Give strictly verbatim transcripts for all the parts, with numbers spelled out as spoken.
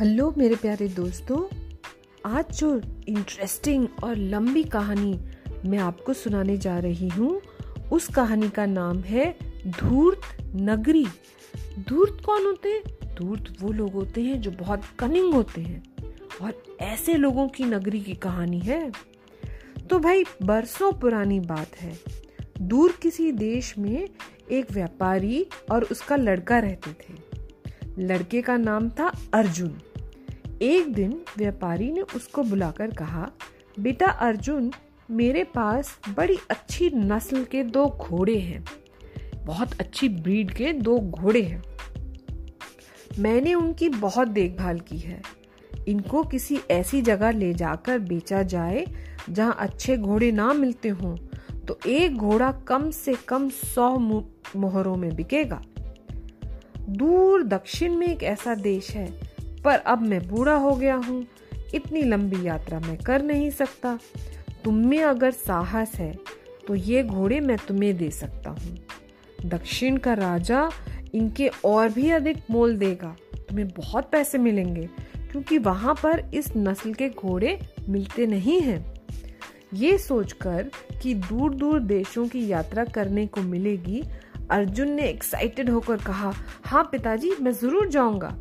Hello मेरे प्यारे दोस्तों, आज जो इंटरेस्टिंग और लंबी कहानी मैं आपको सुनाने जा रही हूँ, उस कहानी का नाम है धूर्त नगरी। धूर्त कौन होते हैं? धूर्त वो लोग होते हैं जो बहुत कनिंग होते हैं, और ऐसे लोगों की नगरी की कहानी है। तो भाई, बरसों पुरानी बात है। दूर किसी देश में एक व्यापारी और उसका लड़का रहते थे। लड़के का नाम था अर्जुन। एक दिन व्यापारी ने उसको बुलाकर कहा, बेटा अर्जुन, मेरे पास बड़ी अच्छी नस्ल के दो घोड़े हैं, बहुत अच्छी ब्रीड के दो घोड़े हैं। मैंने उनकी बहुत देखभाल की है। इनको किसी ऐसी जगह ले जाकर बेचा जाए जहां अच्छे घोड़े ना मिलते हों, तो एक घोड़ा कम से कम सौ मोहरों में बिकेगा। दूर दक्षिण में एक ऐसा देश है, पर अब मैं बूढ़ा हो गया हूँ, इतनी लंबी यात्रा मैं कर नहीं सकता। तुम्हें अगर साहस है तो ये घोड़े मैं तुम्हें दे सकता हूँ। दक्षिण का राजा इनके और भी अधिक मोल देगा, तुम्हें बहुत पैसे मिलेंगे, क्योंकि वहाँ पर इस नस्ल के घोड़े मिलते नहीं हैं। ये सोचकर कि दूर दूर देशों की यात्रा करने को मिलेगी, अर्जुन ने एक्साइटेड होकर कहा, हाँ पिताजी, मैं जरूर जाऊंगा।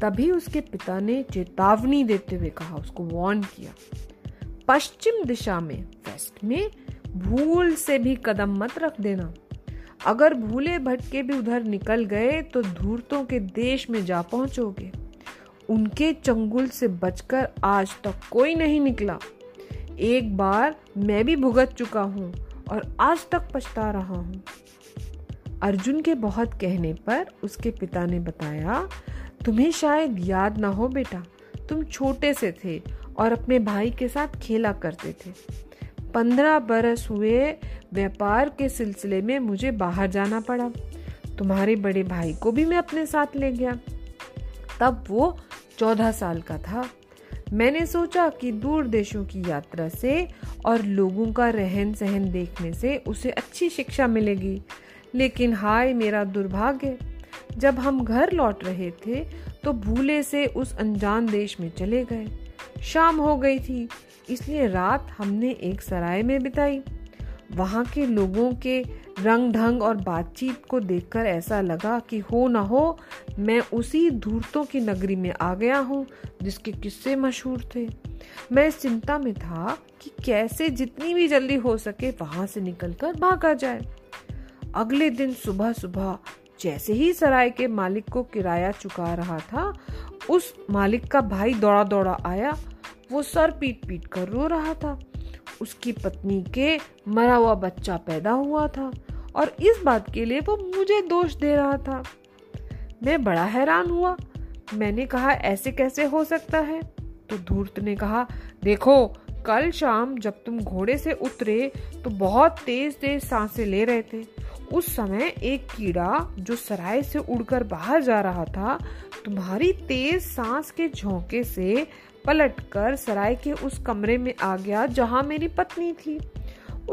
तभी उसके पिता ने चेतावनी देते हुए कहा, उसको वार्न किया, पश्चिम दिशा में, वेस्ट में भूल से भी कदम मत रख देना। अगर भूले भटके भी उधर निकल गए तो धूर्तों के देश में जा पहुंचोगे। उनके चंगुल से बचकर आज तक कोई नहीं निकला। एक बार मैं भी भुगत चुका हूँ और आज तक पछता रहा हूँ। अर्जुन के बहुत कहने पर उसके पिता ने बताया, तुम्हें शायद याद ना हो बेटा, तुम छोटे से थे और अपने भाई के साथ खेला करते थे। पंद्रह बरस हुए, व्यापार के सिलसिले में मुझे बाहर जाना पड़ा। तुम्हारे बड़े भाई को भी मैं अपने साथ ले गया। तब वो चौदह साल का था। मैंने सोचा कि दूर देशों की यात्रा से और लोगों का रहन सहन देखने से उसे अच्छी शिक्षा मिलेगी, लेकिन हाय मेरा दुर्भाग्य, जब हम घर लौट रहे थे तो भूले से उस अनजान देश में चले गए। शाम हो गई थी, इसलिए रात हमने एक सराय में बिताई। वहाँ के लोगों के रंग ढंग और बातचीत को देखकर ऐसा लगा कि हो ना हो मैं उसी धूर्तों की नगरी में आ गया हूँ जिसके किस्से मशहूर थे। मैं इस चिंता में था कि कैसे जितनी भी जल्दी हो सके वहाँ से निकलकर भागा जाए। अगले दिन सुबह सुबह जैसे ही सराय के मालिक को किराया चुका रहा था, उस मालिक का भाई दौड़ा दौड़ा आया। वो सर पीट पीट कर रो रहा था। उसकी पत्नी के मरा हुआ बच्चा पैदा हुआ था और इस बात के लिए वो मुझे दोष दे रहा था। मैं बड़ा हैरान हुआ। मैंने कहा, ऐसे कैसे हो सकता है? तो धूर्त ने कहा, देखो, कल शाम जब तुम घोड़े से उतरे तो बहुत तेज तेज सांसें ले रहे थे। उस समय एक कीड़ा जो सराय से उड़कर बाहर जा रहा था, तुम्हारी तेज सांस के झोंके से पलटकर सराय के उस कमरे में आ गया जहां मेरी पत्नी थी।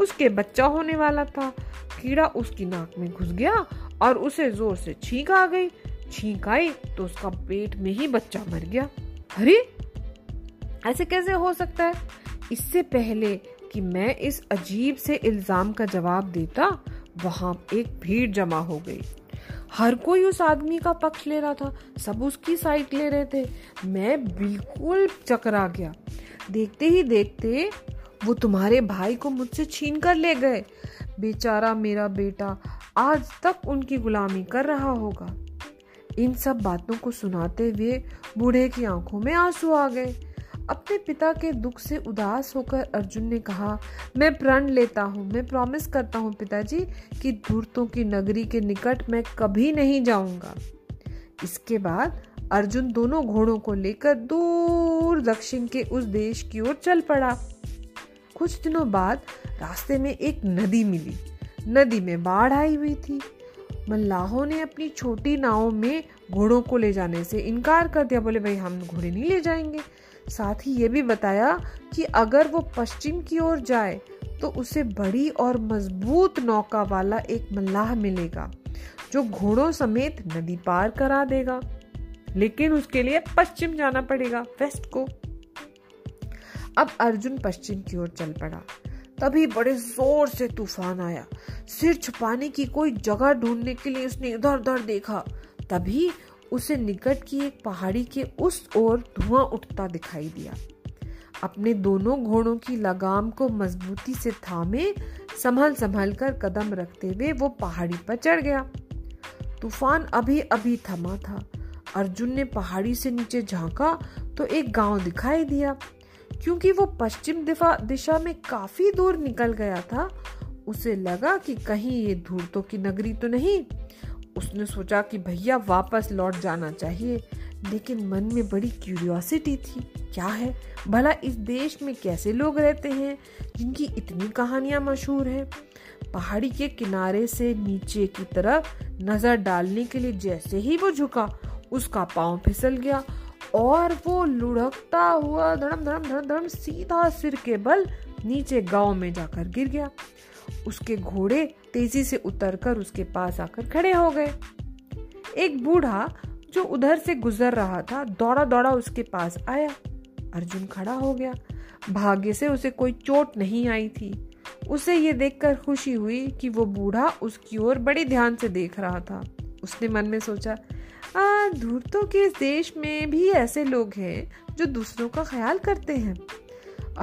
उसके बच्चा होने वाला था। कीड़ा उसकी नाक में घुस गया और उसे जोर से छींक आ गई। छींक आई तो उसका पेट में ही बच्चा मर गया। अरे, ऐसे कैसे हो सकता है? इससे पहले कि मैं इस अजीब से इल्जाम का जवाब देता, वहां एक भीड़ जमा हो गई। हर कोई उस आदमी का पक्ष ले रहा था, सब उसकी साइड ले रहे थे। मैं बिल्कुल चकरा गया। देखते ही देखते वो तुम्हारे भाई को मुझसे छीन कर ले गए। बेचारा मेरा बेटा आज तक उनकी गुलामी कर रहा होगा। इन सब बातों को सुनाते हुए बूढ़े की आंखों में आंसू आ गए। अपने पिता के दुख से उदास होकर अर्जुन ने कहा, मैं प्रण लेता हूँ, मैं प्रॉमिस करता हूँ पिताजी कि धूर्तों की नगरी के निकट मैं कभी नहीं जाऊँगा। इसके बाद अर्जुन दोनों घोड़ों को लेकर दूर दक्षिण के उस देश की ओर चल पड़ा। कुछ दिनों बाद रास्ते में एक नदी मिली। नदी में बाढ़ आई हुई थी। मल्लाहों ने अपनी छोटी नावों में घोड़ों को ले जाने से इनकार कर दिया। बोले, भाई हम घोड़े नहीं ले जाएंगे। साथ ही ये भी बताया कि अगर वो पश्चिम की ओर जाए तो उसे बड़ी और मजबूत नौका वाला एक मल्लाह मिलेगा जो घोड़ों समेत नदी पार करा देगा। लेकिन उसके लिए पश्चिम जाना पड़ेगा, वेस्ट को। अब अर्जुन पश्चिम की ओर चल पड़ा। तभी बड़े जोर से तूफान आया। सिर छुपाने की कोई जगह ढूंढने के लिए उसने इधर उधर देखा। तभी उसे निकट की एक पहाड़ी के उस ओर धुआं उठता दिखाई दिया। अपने दोनों घोड़ों की लगाम को मजबूती से थामे संभल संभल कर कदम रखते हुए वो पहाड़ी पर चढ़ गया। तूफान अभी अभी थमा था। अर्जुन ने पहाड़ी से नीचे झांका तो एक गांव दिखाई दिया। क्योंकि वो पश्चिम दिशा में काफी दूर निकल गया था, उसे लगा कि कहीं ये धूर्तों की नगरी तो नहीं। उसने सोचा कि भैया वापस लौट जाना चाहिए, लेकिन मन में बड़ी क्यूरियोसिटी थी। क्या है भला इस देश में कैसे लोग रहते हैं जिनकी इतनी कहानियां मशहूर हैं। पहाड़ी के किनारे से नीचे की तरफ नजर डालने के लिए जैसे ही वो झुका, उसका पांव फिसल गया और वो लुढ़कता हुआ धड़म धड़म धड़म धड़म सीधा सिर के बल नीचे गांव में जाकर गिर गया। उसके घोड़े तेजी से उतरकर उसके पास आकर खड़े हो गए। एक बूढ़ा जो उधर से गुजर रहा था दौड़ा दौड़ा उसके पास आया। अर्जुन खड़ा हो गया। भाग्य से उसे कोई चोट नहीं आई थी। उसे ये देखकर खुशी हुई कि वो बूढ़ा उसकी ओर बड़े ध्यान से देख रहा था। उसने मन में सोचा, आ, धूर्तों के इस देश में भी ऐसे लोग हैं जो दूसरों का ख्याल करते हैं।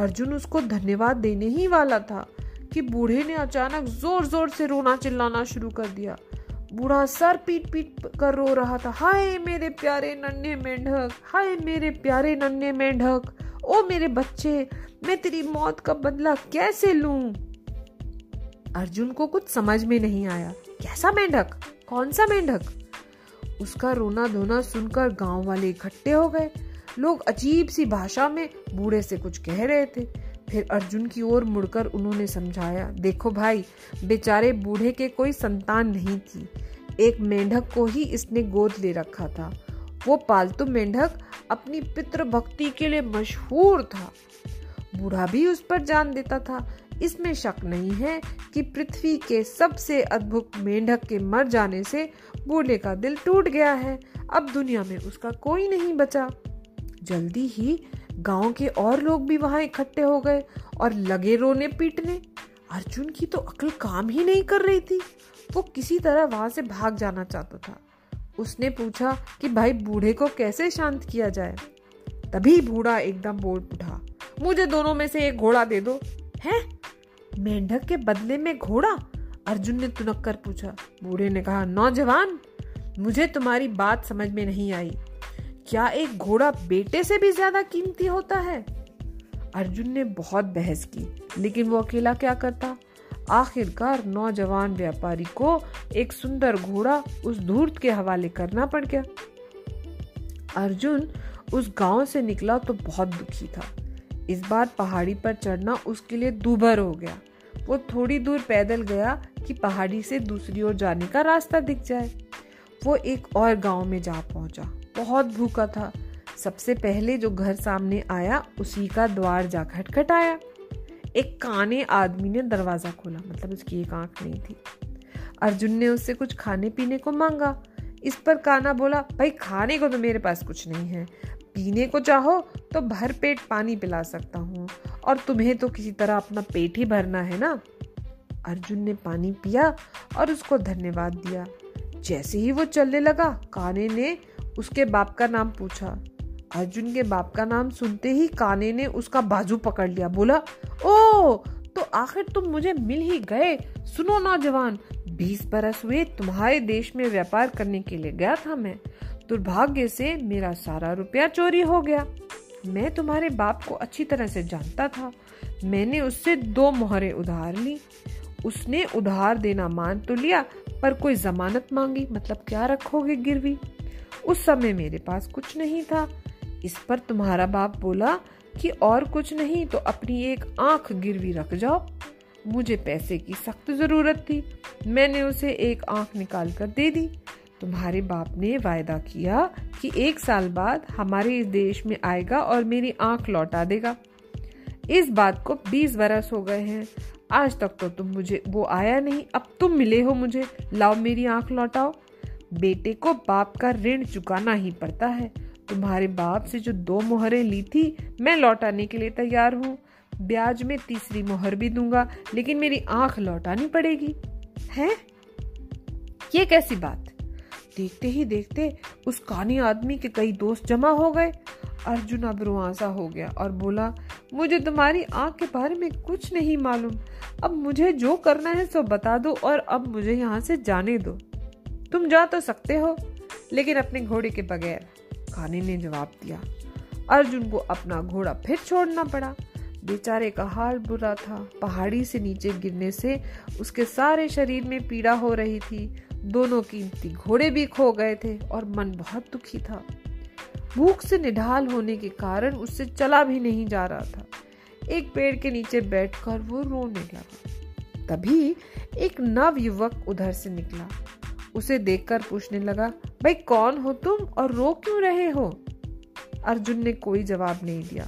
अर्जुन उसको धन्यवाद देने ही वाला था कि बूढ़े ने अचानक जोर जोर से रोना चिल्लाना शुरू कर दिया। बूढ़ा सर पीट पीट कर रो रहा था। हाय मेरे प्यारे नन्हे मेंढक, हाय मेरे प्यारे नन्हे मेंढक, ओ मेरे बच्चे, मैं तेरी मौत का बदला कैसे लूं। अर्जुन को कुछ समझ में नहीं आया। कैसा मेंढक, कौन सा मेंढक? उसका रोना धोना सुनकर गांव वाले इकट्ठे हो गए। लोग अजीब सी भाषा में बूढ़े से कुछ कह रहे थे। फिर अर्जुन की ओर मुड़कर उन्होंने समझाया, देखो भाई, बेचारे बूढ़े के कोई संतान नहीं थी। एक मेंढक को ही इसने गोद ले रखा था। वो पालतू मेंढक अपनी पितृभक्ति के लिए मशहूर था। बूढ़ा भी उस पर जान देता था। इसमें शक नहीं है कि पृथ्वी के सबसे अद्भुत मेंढक के मर जाने से बूढ़े का दिल टूट गया है। अब दुनिया में उसका कोई नहीं बचा। जल्दी ही गांव के और लोग भी वहां इकट्ठे हो गए और लगे रोने पीटने। अर्जुन की तो अक्ल काम ही नहीं कर रही थी। वो किसी तरह वहां से भाग जाना चाहता था। उसने पूछा कि भाई बूढ़े को कैसे शांत किया जाए। तभी बूढ़ा एकदम बोल उठा, मुझे दोनों में से एक घोड़ा दे दो। हैं? मेंढक के बदले में घोड़ा? अर्जुन ने तुनक कर पूछा। बूढ़े ने कहा, नौजवान, मुझे तुम्हारी बात समझ में नहीं आई। क्या एक घोड़ा बेटे से भी ज्यादा कीमती होता है? अर्जुन ने बहुत बहस की, लेकिन वो अकेला क्या करता। आखिरकार नौजवान व्यापारी को एक सुंदर घोड़ा उस धूर्त के हवाले करना पड़ गया। अर्जुन उस गांव से निकला तो बहुत दुखी था। इस बार पहाड़ी पर चढ़ना उसके लिए दूभर हो गया। वो थोड़ी दूर पैदल गया कि पहाड़ी से दूसरी ओर जाने का रास्ता दिख जाए। वो एक और गांव में जा पहुंचा। बहुत भूखा था। सबसे पहले जो घर सामने आया उसी का द्वार जा खटखटाया। एक काने आदमी ने दरवाजा खोला, मतलब उसकी एक आंख नहीं थी। अर्जुन ने उससे कुछ खाने पीने को मांगा। इस पर काना बोला, भाई खाने को तो मेरे पास कुछ नहीं है, पीने को चाहो तो भर पेट पानी पिला सकता हूँ, और तुम्हें तो किसी तरह अपना पेट ही भरना है ना। अर्जुन ने पानी पिया और उसको धन्यवाद दिया। जैसे ही वो चलने लगा, काने ने उसके बाप का नाम पूछा। अर्जुन के बाप का नाम सुनते ही काने ने उसका बाजू पकड़ लिया। बोला, ओ तो आखिर तुम मुझे मिल ही गए। सुनो नौजवान, बीस बरस हुए तुम्हारे देश में व्यापार करने के लिए गया था मैं। दुर्भाग्य से मेरा सारा रुपया चोरी हो गया। मैं तुम्हारे बाप को अच्छी तरह से जानता था। मैंने उससे दो मोहरे उधार ली। उसने उधार देना मान तो लिया, पर कोई जमानत मांगी, मतलब क्या रखोगे गिरवी। उस समय मेरे पास कुछ नहीं था। इस पर तुम्हारा बाप बोला कि और कुछ नहीं तो अपनी एक आंख गिरवी रख जाओ। मुझे पैसे की सख्त जरूरत थी। मैंने उसे एक आंख निकाल कर दे दी। तुम्हारे बाप ने वायदा किया कि एक साल बाद हमारे इस देश में आएगा और मेरी आंख लौटा देगा। इस बात को बीस बरस हो गए हैं, आज तक तो तुम मुझे वो आया नहीं। अब तुम मिले हो मुझे, लाओ मेरी आंख लौटाओ। बेटे को बाप का ऋण चुकाना ही पड़ता है। तुम्हारे बाप से जो दो मोहरें ली थी मैं लौटाने के लिए तैयार हूँ, ब्याज में तीसरी मोहर भी दूंगा, लेकिन मेरी आंख लौटानी पड़ेगी। है ये कैसी बात? देखते ही देखते उस काने आदमी के कई दोस्त जमा हो गए। अर्जुन अब रुआंसा हो गया और बोला, मुझे तुम्हारी आंख के बारे में कुछ नहीं मालूम। अब मुझे जो करना है सो बता दो और अब मुझे यहाँ से जाने दो। तुम जा तो सकते हो लेकिन अपने घोड़े के बगैर, काने ने जवाब दिया। अर्जुन को अपना घोड़ा फिर छोड़ना पड़ा। बेचारे का हाल बुरा था। पहाड़ी से नीचे गिरने से उसके सारे शरीर में पीड़ा हो रही थी। दोनों कीमती घोड़े भी खो गए थे और मन बहुत दुखी था। भूख से निढाल होने के कारण उससे चला भी नहीं जा रहा था। एक पेड़ के नीचे बैठकर वो रोने लगा। तभी एक नव युवक उधर से निकला। उसे देखकर पूछने लगा, भाई कौन हो तुम और रो क्यों रहे हो? अर्जुन ने कोई जवाब नहीं दिया।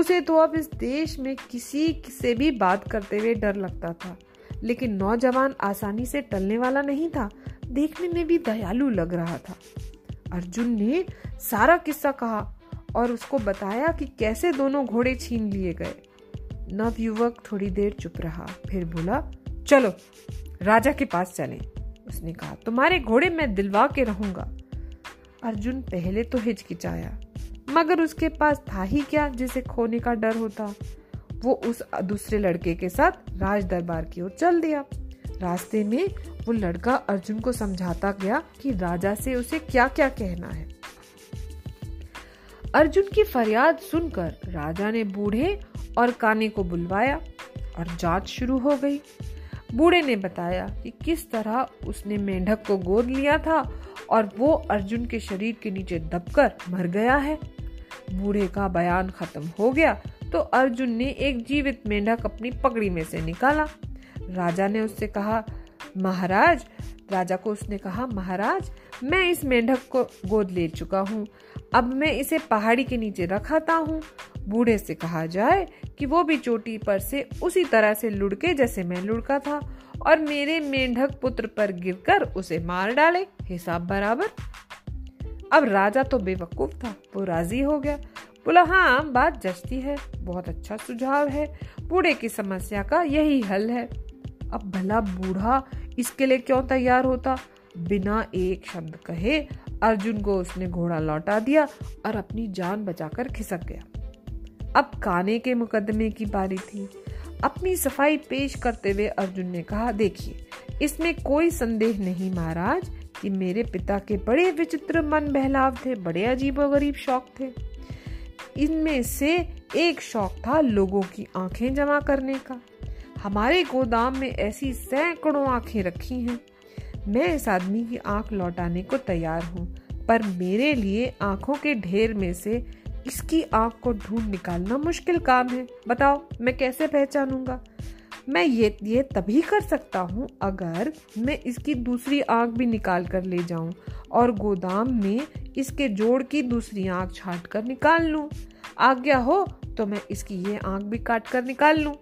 उसे तो अब इस देश में किसी से भी बात करते हुए डर लगता था, लेकिन नौजवान आसानी से टलने वाला नहीं था। देखने में भी दयालु लग रहा था। अर्जुन ने सारा किस्सा कहा और उसको बताया कि कैसे दोनों घोड़े छीन लिए गए। नवयुवक थोड़ी देर चुप रहा, फिर बोला, चलो राजा के पास चलें। उसने कहा, तुम्हारे घोड़े मैं दिलवा के रहूंगा। अर्जुन पहले तो हिचकिचाया, मगर उसके पास था ही क्या जिसे खोने का डर होता। वो उस दूसरे लड़के के साथ राज दरबार की ओर चल दिया। रास्ते में वो लड़का अर्जुन को समझाता गया कि राजा से उसे क्या क्या कहना है। अर्जुन की फरियाद सुनकर राजा ने बूढ़े और काने को बुलवाया और जांच शुरू हो गई। बूढ़े ने बताया कि किस तरह उसने मेंढक को गोद लिया था और वो अर्जुन के शरीर के नीचे दबकर मर गया है। बूढ़े का बयान खत्म हो गया तो अर्जुन ने एक जीवित मेंढक अपनी पगड़ी में से निकाला। राजा ने उससे कहा, महाराज, राजा को उसने कहा, महाराज, मैं इस मेंढक को गोद ले चुका हूँ। अब मैं इसे पहाड़ी के नीचे रखाता हूँ। बूढ़े से कहा जाए कि वो भी चोटी पर से उसी तरह से लुढ़के जैसे मैं लुढ़का था और मेरे मेंढक पुत्र पर गिरकर उसे मार डाले, हिसाब बराबर। अब राजा तो बेवकूफ था, वो राजी हो गया। बोला, हाँ बात जचती है, बहुत अच्छा सुझाव है। बूढ़े की समस्या का यही हल है। अब भला बूढ़ा इसके लिए क्यों तैयार होता? बिना एक शब्द कहे अर्जुन को उसने घोड़ा लौटा दिया और अपनी जान बचाकर खिसक गया। अब काने के मुकदमे की बारी थी। अपनी सफाई पेश करते हुए अर्जुन ने कहा, देखिए इसमें कोई संदेह नहीं महाराज कि मेरे पिता के बड़े विचित्र मन बहलाव थे, बड़े अजीबोगरीब शौक थे। इनमें से एक शौक था लोगों की आंखें जमा करने का। हमारे गोदाम में ऐसी सैकड़ों आंखें रखी हैं। मैं इस आदमी की आंख लौटाने को तैयार हूँ, पर मेरे लिए आंखों के ढेर में से इसकी आंख को ढूंढ निकालना मुश्किल काम है। बताओ मैं कैसे पहचानूंगा? मैं ये ये तभी कर सकता हूँ अगर मैं इसकी दूसरी आंख भी निकाल कर ले जाऊँ और गोदाम में इसके जोड़ की दूसरी आंख छाट कर निकाल लूँ। आज्ञा हो तो मैं इसकी ये आंख भी काट कर निकाल लूँ।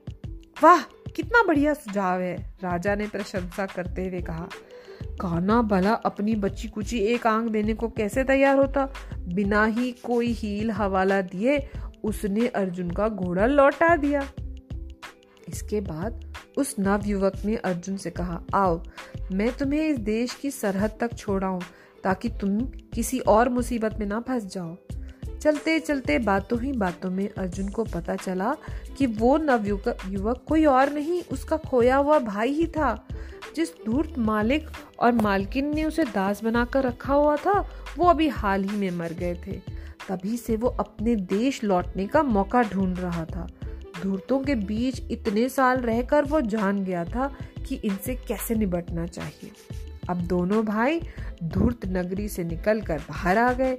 वाह, कितना बढ़िया सुझाव है, राजा ने प्रशंसा करते हुए कहा। काना भला अपनी बच्ची कुची एक आंख देने को कैसे तैयार होता? बिना ही कोई हील हवाला दिए उसने अर्जुन का घोड़ा लौटा दिया। इसके बाद उस नवयुवक ने अर्जुन से कहा, आओ मैं तुम्हें इस देश की सरहद तक छोड़ाऊं ताकि तुम किसी और मुसीबत में ना फंस जाओ। चलते चलते बातों ही बातों में अर्जुन को पता चला कि वो नवयुवक युवक कोई और नहीं, उसका खोया हुआ भाई ही था। जिस धूर्त मालिक और मालकिन ने उसे दास बनाकर रखा हुआ था, वो अभी हाल ही में मर गए थे। तभी से वो अपने देश लौटने का मौका ढूंढ रहा था। धूर्तों के बीच इतने साल रहकर वो जान गया था कि इनसे कैसे निपटना चाहिए। अब दोनों भाई धूर्त नगरी से निकलकर बाहर आ गए।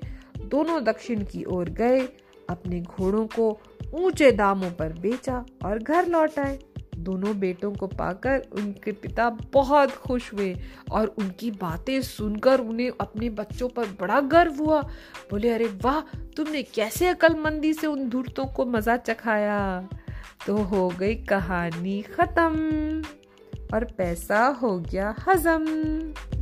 दोनों दक्षिण की ओर गए, अपने घोड़ों को ऊंचे दामों पर बेचा और घर लौट आए। दोनों बेटों को पाकर उनके पिता बहुत खुश हुए और उनकी बातें सुनकर उन्हें अपने बच्चों पर बड़ा गर्व हुआ। बोले, अरे वाह, तुमने कैसे अकलमंदी से उन धूर्तों को मजा चखाया। तो हो गई कहानी खत्म और पैसा हो गया हजम।